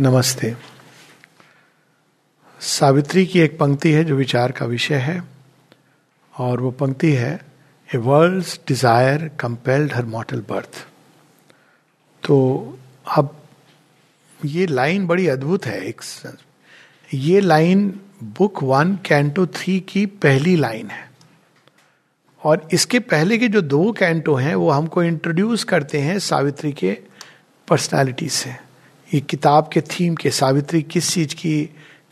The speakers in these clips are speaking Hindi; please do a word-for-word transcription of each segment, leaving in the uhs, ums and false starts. नमस्ते। सावित्री की एक पंक्ति है जो विचार का विषय है और वो पंक्ति है a world's desire compelled her mortal birth. तो अब ये लाइन बड़ी अद्भुत है। एक ये line book one canto three की पहली लाइन है और इसके पहले के जो दो कैंटो हैं वो हमको इंट्रोड्यूस करते हैं सावित्री के पर्सनालिटी से। ये किताब के थीम के सावित्री किस चीज की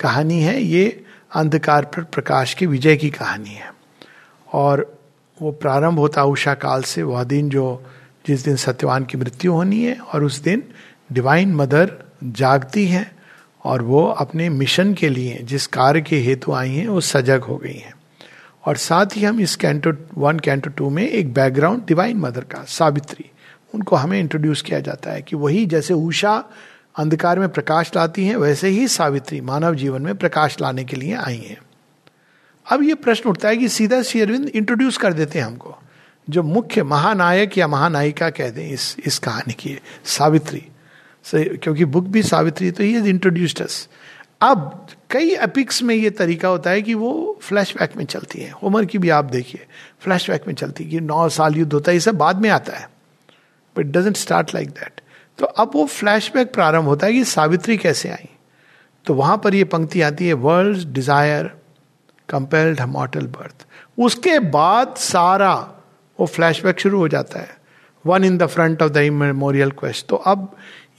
कहानी है, ये अंधकार पर प्रकाश के विजय की कहानी है और वो प्रारंभ होता उषा काल से, वह दिन जो जिस दिन सत्यवान की मृत्यु होनी है और उस दिन डिवाइन मदर जागती हैं और वो अपने मिशन के लिए जिस कार्य के हेतु आई हैं वो सजग हो गई हैं। और साथ ही हम इस कैंटो वन कैंटो टू में एक बैकग्राउंड डिवाइन मदर का सावित्री उनको हमें इंट्रोड्यूस किया जाता है कि वही जैसे उषा अंधकार में प्रकाश लाती हैं वैसे ही सावित्री मानव जीवन में प्रकाश लाने के लिए आई हैं। अब ये प्रश्न उठता है कि सीधा श्री अरविंद इंट्रोड्यूस कर देते हैं हमको, जो मुख्य महानायक या महानायिका कह दें इस इस कहानी की सावित्री से, क्योंकि बुक भी सावित्री तो ही इज इंट्रोड्यूस्ड अस। अब कई एपिक्स में ये तरीका होता है कि वो फ्लैशबैक में चलती है। होमर की भी आप देखिए, फ्लैशबैक में चलती है कि नौ साल युद्ध होता है, ये सब बाद में आता है, but doesn't start like that. तो अब वो फ्लैशबैक प्रारंभ होता है कि सावित्री कैसे आई। तो वहां पर ये पंक्ति आती है world's desire compelled her mortal birth. उसके बाद सारा वो फ्लैशबैक शुरू हो जाता है, one in the front of the immemorial quest. तो अब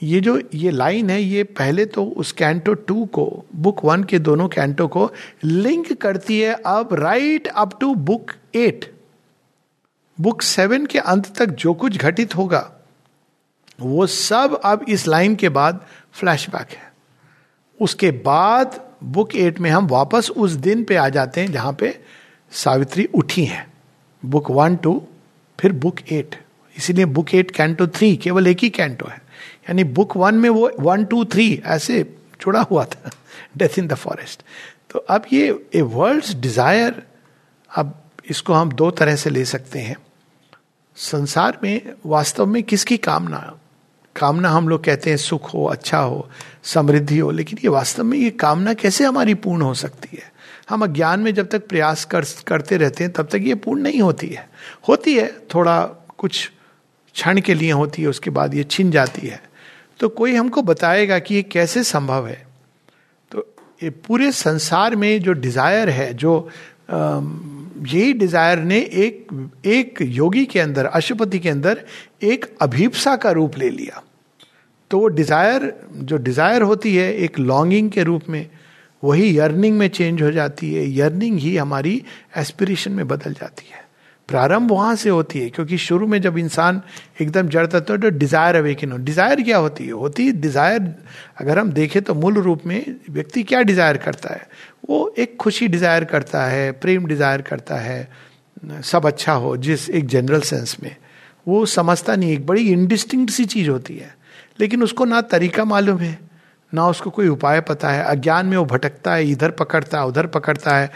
ये जो ये लाइन है ये पहले तो उस कैंटो टू को, बुक वन के दोनों कैंटो को लिंक करती है अब right up to book eight. Book seven के अंत तक जो कुछ घटित होगा वो सब अब इस लाइन के बाद फ्लैशबैक है। उसके बाद बुक एट में हम वापस उस दिन पे आ जाते हैं जहां पे सावित्री उठी है, बुक वन टू फिर बुक एट। इसीलिए बुक एट कैंटो थ्री केवल एक ही कैंटो है, यानी बुक वन में वो वन टू थ्री ऐसे जुड़ा हुआ था, डेथ इन द फॉरेस्ट। तो अब ये ए वर्ल्ड्स डिजायर, अब इसको हम दो तरह से ले सकते हैं। संसार में वास्तव में किसकी कामना, कामना हम लोग कहते हैं सुख हो, अच्छा हो, समृद्धि हो, लेकिन ये वास्तव में ये कामना कैसे हमारी पूर्ण हो सकती है? हम अज्ञान में जब तक प्रयास कर, करते रहते हैं तब तक ये पूर्ण नहीं होती है। होती है थोड़ा कुछ क्षण के लिए होती है, उसके बाद ये छिन जाती है। तो कोई हमको बताएगा कि ये कैसे संभव है? तो ये पूरे संसार में जो डिजायर है, जो यही डिजायर ने एक एक योगी के अंदर, अश्वपति के अंदर एक अभीप्सा का रूप ले लिया। तो वो डिजायर, जो डिजायर होती है एक लॉन्गिंग के रूप में, वही यर्निंग में चेंज हो जाती है। यर्निंग ही हमारी एस्पिरेशन में बदल जाती है। प्रारंभ वहां से होती है, क्योंकि शुरू में जब इंसान एकदम जड़ता तो डिजायर अवेकन हो। डिजायर क्या होती है? होती है डिजायर, अगर हम देखें तो मूल रूप में व्यक्ति क्या डिजायर करता है? वो एक खुशी डिजायर करता है, प्रेम डिजायर करता है, सब अच्छा हो, जिस एक जनरल सेंस में वो समझता नहीं, एक बड़ी इंडिस्टिंक्ट सी चीज होती है। लेकिन उसको ना तरीका मालूम है, ना उसको कोई उपाय पता है। अज्ञान में वो भटकता है, इधर पकड़ता है, उधर पकड़ता है,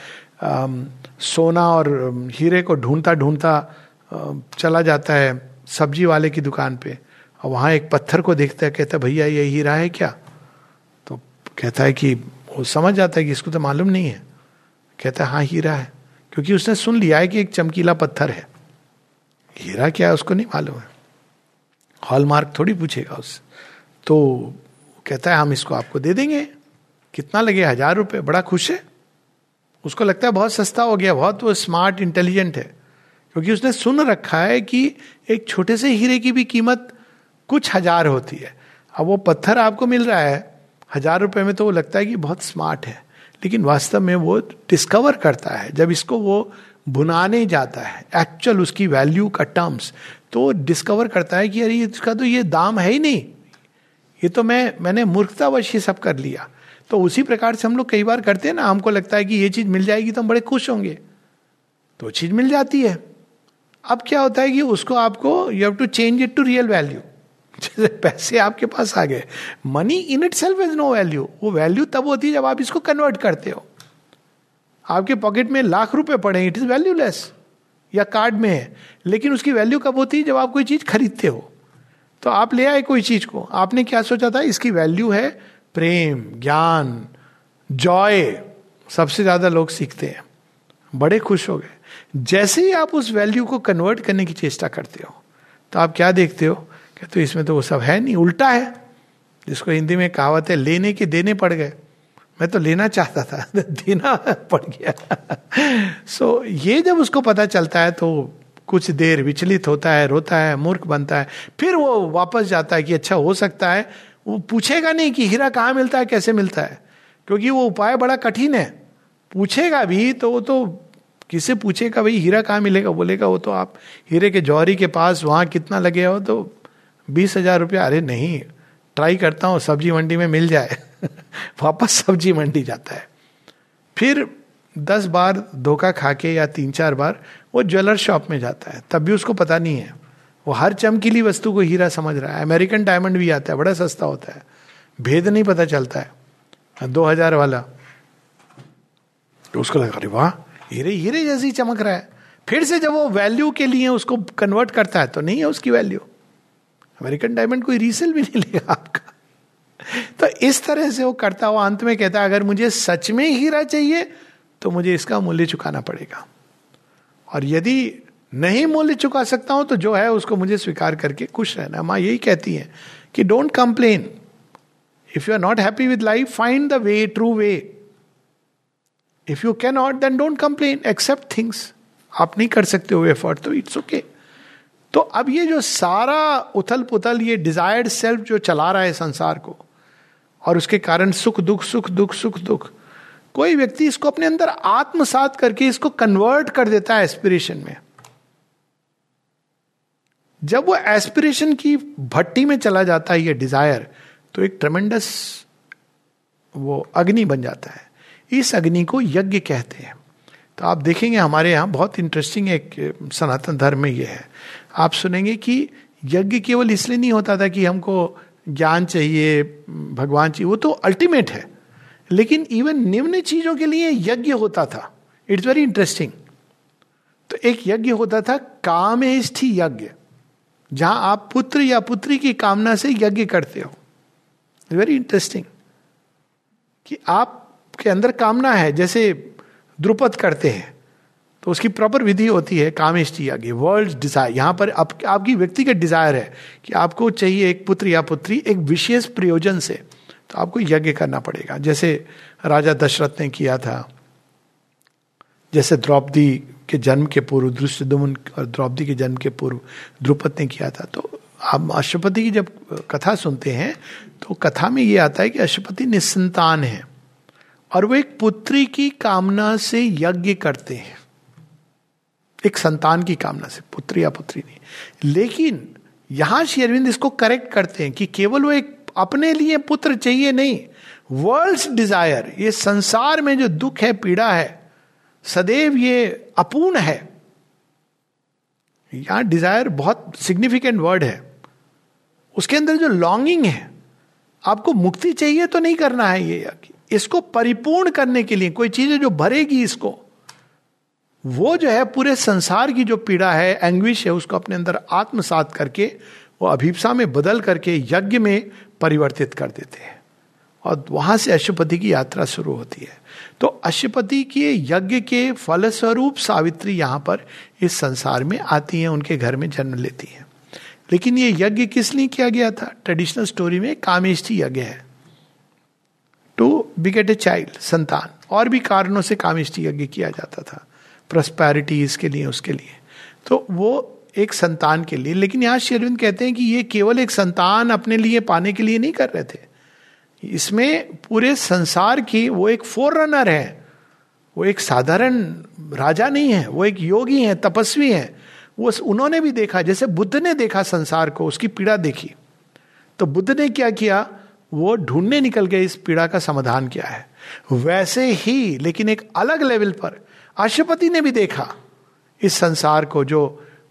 आम, सोना और हीरे को ढूंढता ढूंढता चला जाता है सब्जी वाले की दुकान पे और वहाँ एक पत्थर को देखता है, कहता है भैया ये हीरा है क्या? तो कहता है कि वो समझ जाता है कि इसको तो मालूम नहीं है, कहता है हाँ हीरा है, क्योंकि उसने सुन लिया है कि एक चमकीला पत्थर है। हीरा क्या है उसको नहीं मालूम है, हॉलमार्क थोड़ी पूछेगा उससे। तो कहता है हम इसको आपको दे देंगे, कितना लगे? हजार रुपये। बड़ा खुश है, उसको लगता है बहुत सस्ता हो गया, बहुत वो स्मार्ट इंटेलिजेंट है, क्योंकि उसने सुन रखा है कि एक छोटे से हीरे की भी कीमत कुछ हजार होती है। अब वो पत्थर आपको मिल रहा है हजार रुपए में, तो वो लगता है कि बहुत स्मार्ट है, लेकिन वास्तव में वो डिस्कवर करता है जब इसको वो भुनाने जाता है एक्चुअल उसकी वैल्यू का टर्म्स, तो डिस्कवर करता है कि अरे इसका तो ये दाम है ही नहीं, ये तो मैं मैंने मूर्खतावश ये सब कर लिया। तो उसी प्रकार से हम लोग कई बार करते हैं ना, हमको लगता है कि ये चीज मिल जाएगी तो हम बड़े खुश होंगे, तो चीज मिल जाती है। अब क्या होता है कि उसको आपको you have to change it to real value. जैसे पैसे आपके पास आ गए, money in itself is no value. वो वैल्यू तब होती है जब आप इसको कन्वर्ट करते हो। आपके पॉकेट में लाख रुपए पड़े, इट इज वैल्यूलेस, या कार्ड में है, लेकिन उसकी वैल्यू कब होती है? जब आप कोई चीज खरीदते हो। तो आप ले आए कोई चीज को, आपने क्या सोचा था इसकी वैल्यू है प्रेम, ज्ञान, जॉय सबसे ज्यादा लोग सीखते हैं, बड़े खुश हो गए। जैसे ही आप उस वैल्यू को कन्वर्ट करने की चेष्टा करते हो तो आप क्या देखते हो, कहते तो इसमें तो वो सब है नहीं, उल्टा है। जिसको हिंदी में कहावत है लेने के देने पड़ गए, मैं तो लेना चाहता था देना पड़ गया। सो so, ये जब उसको पता चलता है तो कुछ देर विचलित होता है, रोता है, मूर्ख बनता है, फिर वो वापस जाता है कि अच्छा हो सकता है। वो पूछेगा नहीं कि हीरा कहाँ मिलता है, कैसे मिलता है, क्योंकि वो उपाय बड़ा कठिन है। पूछेगा भी तो वो तो किसे पूछेगा, भाई हीरा कहाँ मिलेगा, बोलेगा वो तो आप हीरे के जौहरी के पास, वहाँ कितना लगे हो तो बीस हजार रुपया, अरे नहीं ट्राई करता हूँ सब्जी मंडी में मिल जाए। वापस सब्जी मंडी जाता है, फिर दस बार धोखा खा के या तीन चार बार वो ज्वेलर शॉप में जाता है, तब भी उसको पता नहीं है। वो हर चमकीली वस्तु को हीरा समझ रहा है। अमेरिकन डायमंड भी आता है, बड़ा सस्ता होता है, भेद नहीं पता चलता है, दो हजार वाला। तो उसको लगा अरे वाह हीरे हीरे जैसे ही चमक रहा है। फिर से जब वो वैल्यू के लिए उसको कन्वर्ट करता है तो नहीं है उसकी वैल्यू, अमेरिकन डायमंड कोई रीसेल भी नहीं लेगा आपका। तो इस तरह से वो करता हुआ अंत में कहता है अगर मुझे सच में हीरा चाहिए तो मुझे इसका मूल्य चुकाना पड़ेगा, और यदि नहीं मूल्य चुका सकता हूं तो जो है उसको मुझे स्वीकार करके खुश रहना। माँ यही कहती है कि don't complain, if you are not happy with life find the way, true way. If you can not then don't complain, accept things. आप नहीं कर सकते हो एफर्ट तो इट्स ओके। तो अब ये जो सारा उथल पुथल, ये डिजायर्ड सेल्फ जो चला रहा है संसार को, और उसके कारण सुख दुख सुख दुख सुख दुख, कोई व्यक्ति इसको अपने अंदर आत्मसात करके इसको कन्वर्ट कर देता है एस्पिरेशन में। जब वो एस्पिरेशन की भट्टी में चला जाता है ये डिजायर, तो एक ट्रेमेंडस वो अग्नि बन जाता है। इस अग्नि को यज्ञ कहते हैं। तो आप देखेंगे हमारे यहाँ बहुत इंटरेस्टिंग एक सनातन धर्म में ये है, आप सुनेंगे कि यज्ञ केवल इसलिए नहीं होता था कि हमको ज्ञान चाहिए, भगवान चाहिए, वो तो अल्टीमेट है, लेकिन इवन निम्न चीजों के लिए यज्ञ होता था। It's very interesting. तो एक यज्ञ होता था कामेष्ठी यज्ञ, जहां आप पुत्र या पुत्री की कामना से यज्ञ करते हो। वेरी इंटरेस्टिंग कि आपके अंदर कामना है, जैसे द्रुपद करते हैं तो उसकी प्रॉपर विधि होती है कामेष्ठी यज्ञ, वर्ल्ड्स डिजायर। यहाँ पर आप, आपकी व्यक्ति का डिजायर है कि आपको चाहिए एक पुत्र या पुत्री एक विशेष प्रयोजन से, तो आपको यज्ञ करना पड़ेगा, जैसे राजा दशरथ ने किया था, जैसे द्रौपदी के जन्म के पूर्व धृष्टद्युम्न और द्रौपदी के जन्म के पूर्व द्रुपद ने किया था। तो आप अश्वपति की जब कथा सुनते हैं तो कथा में ये आता है कि अश्वपति निसंतान है और वो एक पुत्री की कामना से यज्ञ करते हैं, एक संतान की कामना से, पुत्री या पुत्री नहीं। लेकिन यहां श्री अरविंद इसको करेक्ट करते हैं कि केवल वो एक अपने लिए पुत्र चाहिए नहीं, वर्ल्ड्स डिजायर, ये संसार में जो दुख है, पीड़ा है, सदैव ये अपूर्ण है। यहां डिजायर बहुत सिग्निफिकेंट वर्ड है, उसके अंदर जो लॉन्गिंग है, आपको मुक्ति चाहिए तो नहीं करना है ये यज्ञ, इसको परिपूर्ण करने के लिए कोई चीज है जो भरेगी इसको। वो जो है पूरे संसार की जो पीड़ा है, एंग्विश है, उसको अपने अंदर आत्मसात करके वो अभिप्सा में बदल करके यज्ञ में परिवर्तित कर देते हैं, और वहां से अश्वपति की यात्रा शुरू होती है। तो अश्वपति के यज्ञ के फलस्वरूप सावित्री यहाँ पर इस संसार में आती हैं, उनके घर में जन्म लेती हैं। लेकिन ये यज्ञ किस लिए किया गया था? ट्रेडिशनल स्टोरी में कामेष्ठी यज्ञ है, टू बिगेट ए चाइल्ड, संतान। और भी कारणों से कामेष्ठी यज्ञ किया जाता था, प्रस्पैरिटी इसके लिए, उसके लिए, तो वो एक संतान के लिए। लेकिन यहाँ श्री अरविंद कहते हैं कि ये केवल एक संतान अपने लिए पाने के लिए नहीं कर रहे थे, इसमें पूरे संसार की वो एक फोररनर है, वो एक साधारण राजा नहीं है, वो एक योगी है, तपस्वी है। वो उन्होंने भी देखा, जैसे बुद्ध ने देखा संसार को, उसकी पीड़ा देखी, तो बुद्ध ने क्या किया, वो ढूंढने निकल गए इस पीड़ा का समाधान क्या है। वैसे ही लेकिन एक अलग लेवल पर अश्वपति ने भी देखा इस संसार को जो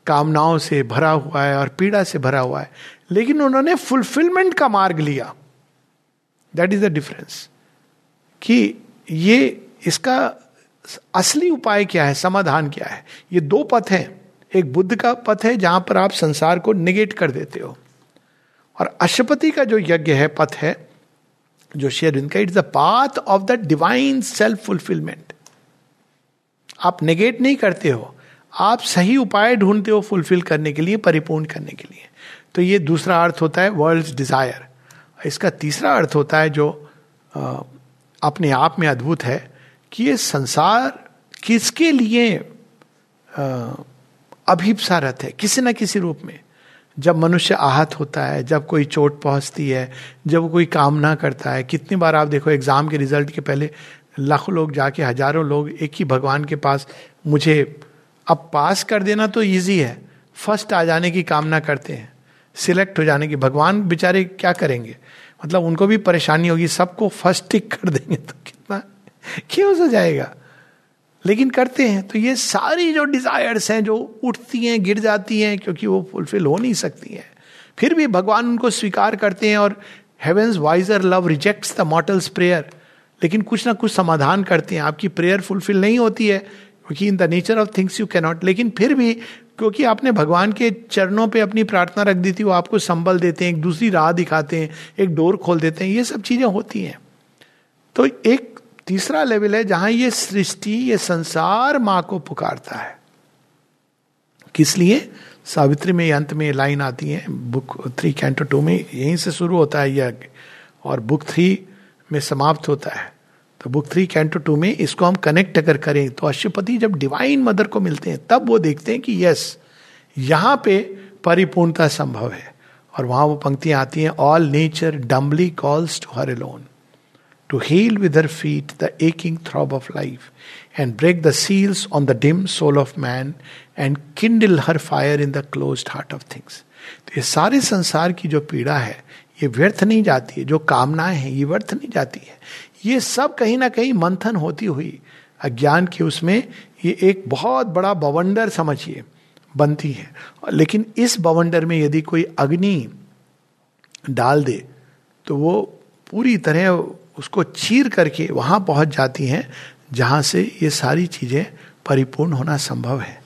कामनाओं से भरा हुआ है और पीड़ा से भरा हुआ है, लेकिन उन्होंने फुलफिलमेंट का मार्ग लिया। दैट इज द डिफरेंस, कि ये इसका असली उपाय क्या है, समाधान क्या है। ये दो पथ हैं, एक बुद्ध का पथ है जहां पर आप संसार को निगेट कर देते हो, और अश्वपति का जो यज्ञ है, पथ है, जो श्री अरविंद का, it's the path of the divine self fulfilment. आप नेगेट नहीं करते हो, आप सही उपाय ढूंढते हो फुलफिल करने के लिए, परिपूर्ण करने के लिए. तो ये दूसरा अर्थ होता है वर्ल्ड्स डिजायर. इसका तीसरा अर्थ होता है जो आ, अपने आप में अद्भुत है कि ये संसार किसके लिए अभिप्सारत है, किसी न किसी रूप में. जब मनुष्य आहत होता है, जब कोई चोट पहुंचती है, जब कोई कामना करता है, कितनी बार आप देखो एग्जाम के रिजल्ट के पहले लाखों लोग जाके, हजारों लोग एक ही भगवान के पास, मुझे अब पास कर देना तो ईजी है, फर्स्ट आ जाने की कामना करते हैं, सिलेक्ट हो जाने की. भगवान बेचारे क्या करेंगे, मतलब उनको भी परेशानी होगी, सबको फर्स्ट टिक कर देंगे तो कितना क्यों हो जाएगा, लेकिन करते हैं. तो ये सारी जो डिजायर्स हैं जो उठती हैं, गिर जाती हैं, क्योंकि वो फुलफिल हो नहीं सकती हैं, फिर भी भगवान उनको स्वीकार करते हैं. और heaven's wiser love rejects the mortal's prayer, लेकिन कुछ ना कुछ समाधान करते हैं. आपकी प्रेयर फुलफिल नहीं होती है क्योंकि in the nature of things you cannot, लेकिन फिर भी क्योंकि आपने भगवान के चरणों पे अपनी प्रार्थना रख दी थी, वो आपको संबल देते हैं, एक दूसरी राह दिखाते हैं, एक डोर खोल देते हैं. ये सब चीज़ें होती हैं. तो एक तीसरा लेवल है जहाँ ये सृष्टि, ये संसार माँ को पुकारता है. किस लिए? सावित्री में अंत में लाइन आती है, बुक थ्री कैंटो टू में यहीं से शुरू होता है यह और बुक थ्री में समाप्त होता है. तो बुक थ्री कैंटो टू में इसको हम कनेक्ट अगर करें तो अश्वपति जब डिवाइन मदर को मिलते हैं तब वो देखते हैं कि यस, यहाँ पे परिपूर्णता संभव है. और वहाँ वो पंक्तियाँ आती हैं, all nature dumbly calls to her alone to heal with her feet the aching throb of life and break the seals on the dim soul of man and kindle her fire in the closed heart of things. तो ये सारे संसार की जो पीड़ा है ये व्यर्थ नहीं जाती है, जो कामनाएं हैं ये व्यर्थ नहीं जाती है, ये सब कहीं ना कहीं मंथन होती हुई अज्ञान के उसमें ये एक बहुत बड़ा बवंडर समझिए बनती है. लेकिन इस बवंडर में यदि कोई अग्नि डाल दे तो वो पूरी तरह उसको चीर करके वहाँ पहुँच जाती हैं जहाँ से ये सारी चीज़ें परिपूर्ण होना संभव है.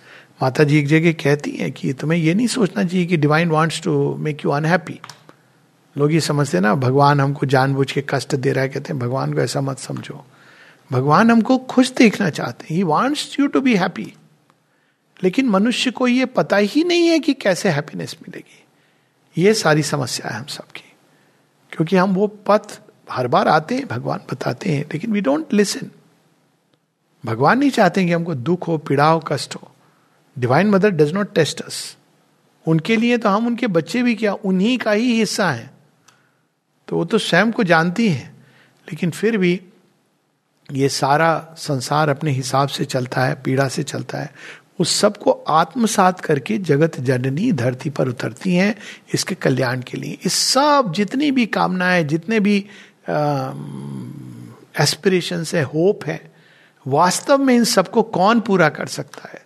माता जी एक जगह कहती हैं कि तुम्हें ये नहीं सोचना चाहिए कि divine wants to make you unhappy. लोग ये समझते हैं ना, भगवान हमको जानबूझ के कष्ट दे रहा है. कहते हैं भगवान को ऐसा मत समझो, भगवान हमको खुश देखना चाहते हैं. He wants you to be happy. लेकिन मनुष्य को ये पता ही नहीं है कि कैसे हैप्पीनेस मिलेगी. ये सारी समस्या है हम सबकी, क्योंकि हम वो पथ हर बार आते हैं, भगवान बताते हैं, लेकिन वी डोंट लिसन. भगवान नहीं चाहते कि हमको दुख हो, पीड़ा हो, कष्ट हो. Divine mother does not test us. उनके लिए तो हम, उनके बच्चे भी क्या, उन्हीं का ही हिस्सा हैं. तो वो तो स्वयं को जानती है, लेकिन फिर भी ये सारा संसार अपने हिसाब से चलता है, पीड़ा से चलता है. उस सब को आत्मसात करके जगत जननी धरती पर उतरती हैं इसके कल्याण के लिए. इस सब जितनी भी कामनाएं, जितने भी एस्पिरेशंस है, होप है, वास्तव में इन सबको कौन पूरा कर सकता है?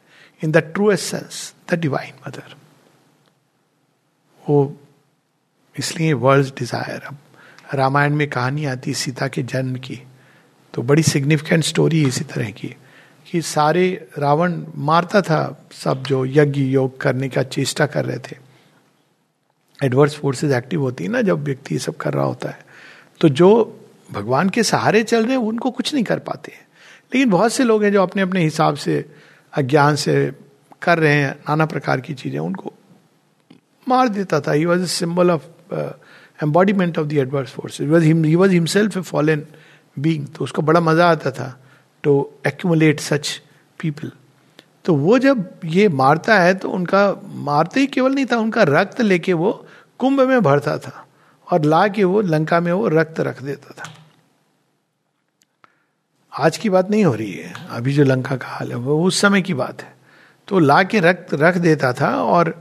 In the truest sense, the divine mother. वो इसलिए वर्ल्ड्स डिजायर. अब रामायण में कहानी आती है सीता के जन्म की, तो बड़ी सिग्निफिकेंट स्टोरी इसी तरह की कि सारे रावण मारता था सब जो यज्ञ योग करने का चेष्टा कर रहे थे. एडवर्स फोर्सेस एक्टिव होती है ना जब व्यक्ति ये सब कर रहा होता है, तो जो भगवान के सहारे चल रहे हैं उनको कुछ नहीं कर पाते हैं. लेकिन बहुत से लोग हैं जो अपने अपने हिसाब से अज्ञान से कर रहे हैं नाना प्रकार की चीज़ें, उनको मार देता था. He was a symbol of embodiment of the adverse forces. He was himself a fallen being. तो उसको बड़ा मजा आता था टू एक्यूमुलेट सच पीपल. तो वो जब ये मारता है तो उनका मारते ही केवल नहीं था, उनका रक्त लेके वो कुंभ में भरता था और ला के वो लंका में वो रक्त रख देता था. आज की बात नहीं हो रही है, अभी जो लंका का हाल है वो उस समय की बात है. तो ला के रक्त रख देता था और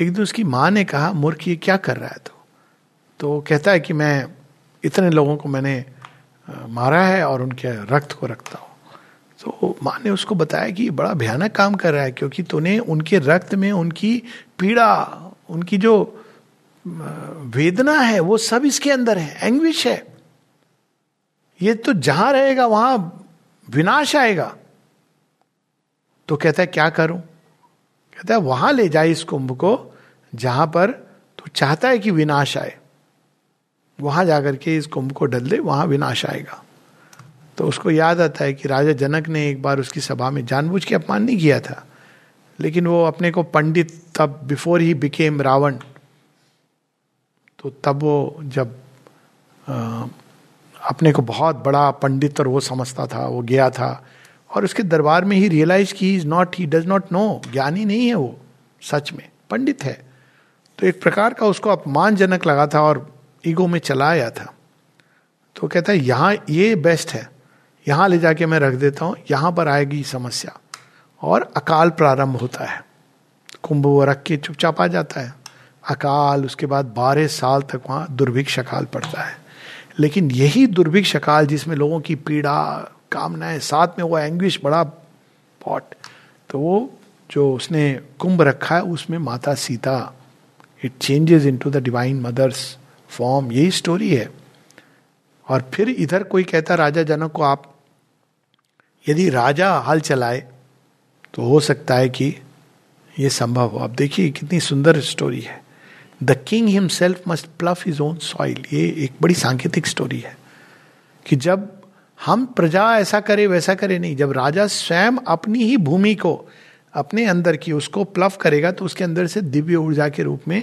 एक दिन उसकी माँ ने कहा, मूर्ख ये क्या कर रहा है? तो तो कहता है कि मैं इतने लोगों को मैंने मारा है और उनके रक्त को रखता हूँ. तो माँ ने उसको बताया कि बड़ा भयानक काम कर रहा है, क्योंकि तूने उनके रक्त में उनकी पीड़ा, उनकी जो वेदना है वो सब इसके अंदर है, एंग्विश है. ये तो जहाँ रहेगा वहाँ विनाश आएगा. तो कहता है क्या करूँ? कहता है वहाँ ले जाए इस कुंभ को जहाँ पर तू चाहता है कि विनाश आए. वहां जाकर के इस कुंभ को डल दे, वहां विनाश आएगा। तो उसको याद आता है कि राजा जनक ने एक बार उसकी सभा में जानबूझ के अपमान नहीं किया था, लेकिन वो अपने को पंडित तब बिफोर ही बिकेम रावण, तो तब वो जब आ, अपने को बहुत बड़ा पंडित और वो समझता था, वो गया था और उसके दरबार में ही रियलाइज की is not, he does not know, ज्ञानी नहीं है वो, सच में पंडित है। तो एक प्रकार का उसको अपमानजनक लगा था और ईगो में चला आया था। तो कहता है यहाँ ये बेस्ट है, यहाँ ले जाके मैं रख देता हूँ, यहाँ पर आएगी समस्या और अकाल प्रारंभ होता है। कुंभ वो रख के चुपचाप आ जाता है, अकाल, उसके बाद बारह साल तक वहाँ दुर्भिक्ष अकाल पड़ता है। लेकिन यही दुर्भिक्ष अकाल जिसमें लोगों की पीड़ा, कामनाएं, साथ में वो एंग्विश, बड़ा पॉट, तो वो जो उसने कुंभ रखा है उसमें माता Sita, it changes into the divine mother's form, यही स्टोरी है। और फिर इधर कोई कहता राजा जनक को, आप यदि राजा हल चलाए तो हो सकता है कि ये संभव हो। आप देखिए कितनी सुंदर स्टोरी है। The king himself must plough his own soil, ये एक बड़ी सांकेतिक स्टोरी है कि जब हम प्रजा ऐसा करे वैसा करे नहीं, जब राजा स्वयं अपनी ही भूमि को, अपने अंदर की उसको प्लफ करेगा तो उसके अंदर से दिव्य ऊर्जा के रूप में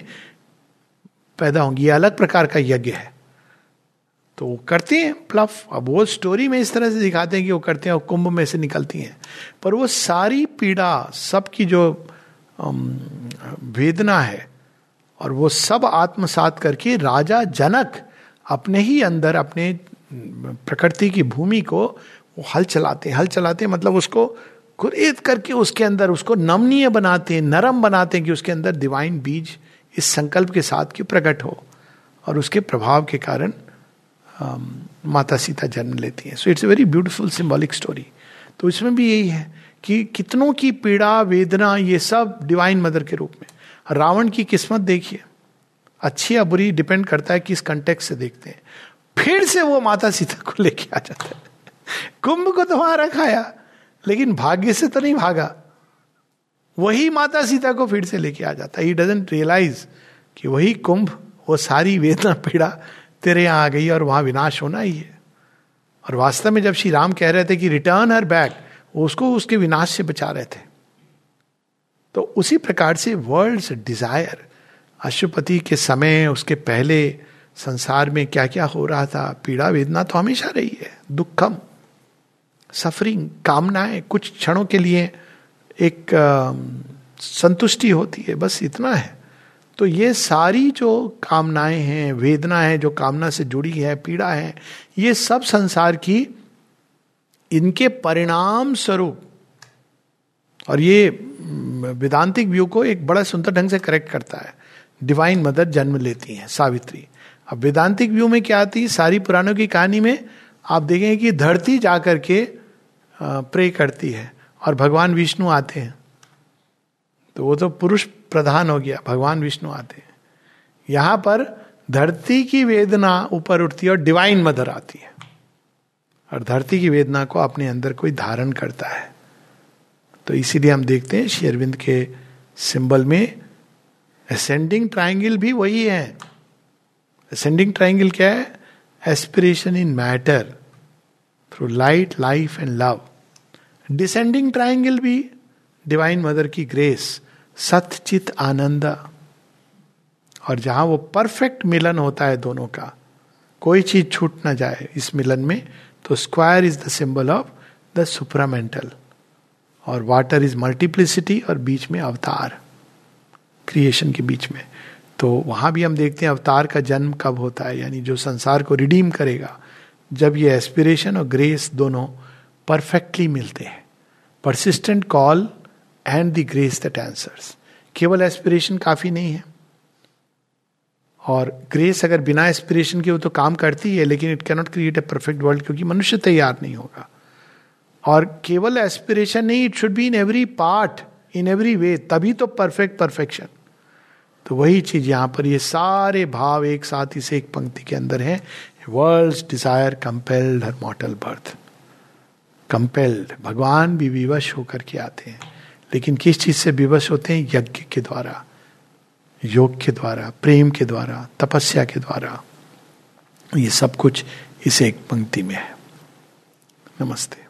पैदा होंगी। ये अलग प्रकार का यज्ञ है, तो वो करते हैं प्लफ। अब वो स्टोरी में इस तरह से दिखाते हैं कि वो करते हैं और कुंभ में से निकलती हैं, पर वो सारी पीड़ा, सबकी जो वेदना है, और वो सब आत्मसात करके राजा जनक अपने ही अंदर, अपने प्रकृति की भूमि को वो हल चलाते हैं। हल चलाते हैं मतलब उसको कुरेद करके उसके अंदर उसको नमनीय बनाते हैं, नरम बनाते हैं कि उसके अंदर डिवाइन बीज इस संकल्प के साथ कि प्रकट हो, और उसके प्रभाव के कारण Um, माता सीता जन्म लेती हैं। So it's a very beautiful symbolic story. तो इसमें भी यही है कि कितनों की पीड़ा, वेदना, ये सब डिवाइन मदर के रूप में। रावण की किस्मत देखिए, अच्छी या बुरी डिपेंड करता है किस कंटेक्स्ट से देखते हैं। फिर से वो माता सीता को लेके आ जाता है। कुंभ को तो वहां रखाया, लेकिन भाग्य से तो नहीं भागा, वही माता सीता को फिर से लेके आ जाता है। ही डजंट रियलाइज कि वही कुंभ, वो सारी वेदना पीड़ा तेरे यहाँ आ गई और वहाँ विनाश होना ही है। और वास्तव में जब श्री राम कह रहे थे कि रिटर्न हर बैक, वो उसको उसके विनाश से बचा रहे थे। तो उसी प्रकार से वर्ल्ड्स डिजायर, अश्वपति के समय, उसके पहले संसार में क्या क्या हो रहा था, पीड़ा वेदना तो हमेशा रही है, दुखम, सफरिंग, कामनाएं, कुछ क्षणों के लिए एक संतुष्टि होती है, बस इतना है। तो ये सारी जो कामनाएं हैं, वेदना है जो कामना से जुड़ी है, पीड़ा है, ये सब संसार की, इनके परिणाम स्वरूप, और ये वेदांतिक व्यू को एक बड़ा सुंदर ढंग से करेक्ट करता है। डिवाइन मदर जन्म लेती हैं, सावित्री। अब वेदांतिक व्यू में क्या आती है, सारी पुराणों की कहानी में आप देखेंगे कि धरती जाकर के प्रे करती है और भगवान विष्णु आते हैं, तो वो तो पुरुष प्रधान हो गया, भगवान विष्णु आते हैं। यहां पर धरती की वेदना ऊपर उठती है और डिवाइन मदर आती है और धरती की वेदना को अपने अंदर कोई धारण करता है। तो इसीलिए हम देखते हैं श्री अरविंद के सिंबल में असेंडिंग ट्रायंगल भी वही है। असेंडिंग ट्रायंगल क्या है? Aspiration in matter through light, life and love. Descending triangle भी डिवाइन मदर की ग्रेस, सत चित आनंद, और जहां वो परफेक्ट मिलन होता है दोनों का, कोई चीज छूट ना जाए इस मिलन में। तो square is the symbol of the supramental और वाटर इज मल्टीप्लिसिटी और बीच में अवतार, क्रिएशन के बीच में। तो वहां भी हम देखते हैं अवतार का जन्म कब होता है, यानी जो संसार को रिडीम करेगा, जब ये एस्पिरेशन और ग्रेस दोनों परफेक्टली मिलते हैं। Persistent call and the grace that answers. केवल एस्पिरेशन काफी नहीं है, और ग्रेस अगर बिना एस्पिरेशन के हो तो काम करती है, लेकिन it cannot create a perfect world, क्योंकि मनुष्य तैयार नहीं होगा। और केवल एस्पिरेशन नहीं, it should be in every part, in every way, तभी तो परफेक्ट परफेक्शन। तो वही चीज यहां पर, ये सारे भाव एक साथ इसे एक पंक्ति के अंदर है। World's desire compelled her mortal birth, compelled, भगवान भी विवश होकर के आते हैं, लेकिन किस चीज से विवश होते हैं? यज्ञ के द्वारा, योग के द्वारा, प्रेम के द्वारा, तपस्या के द्वारा। ये सब कुछ इस एक पंक्ति में है। नमस्ते।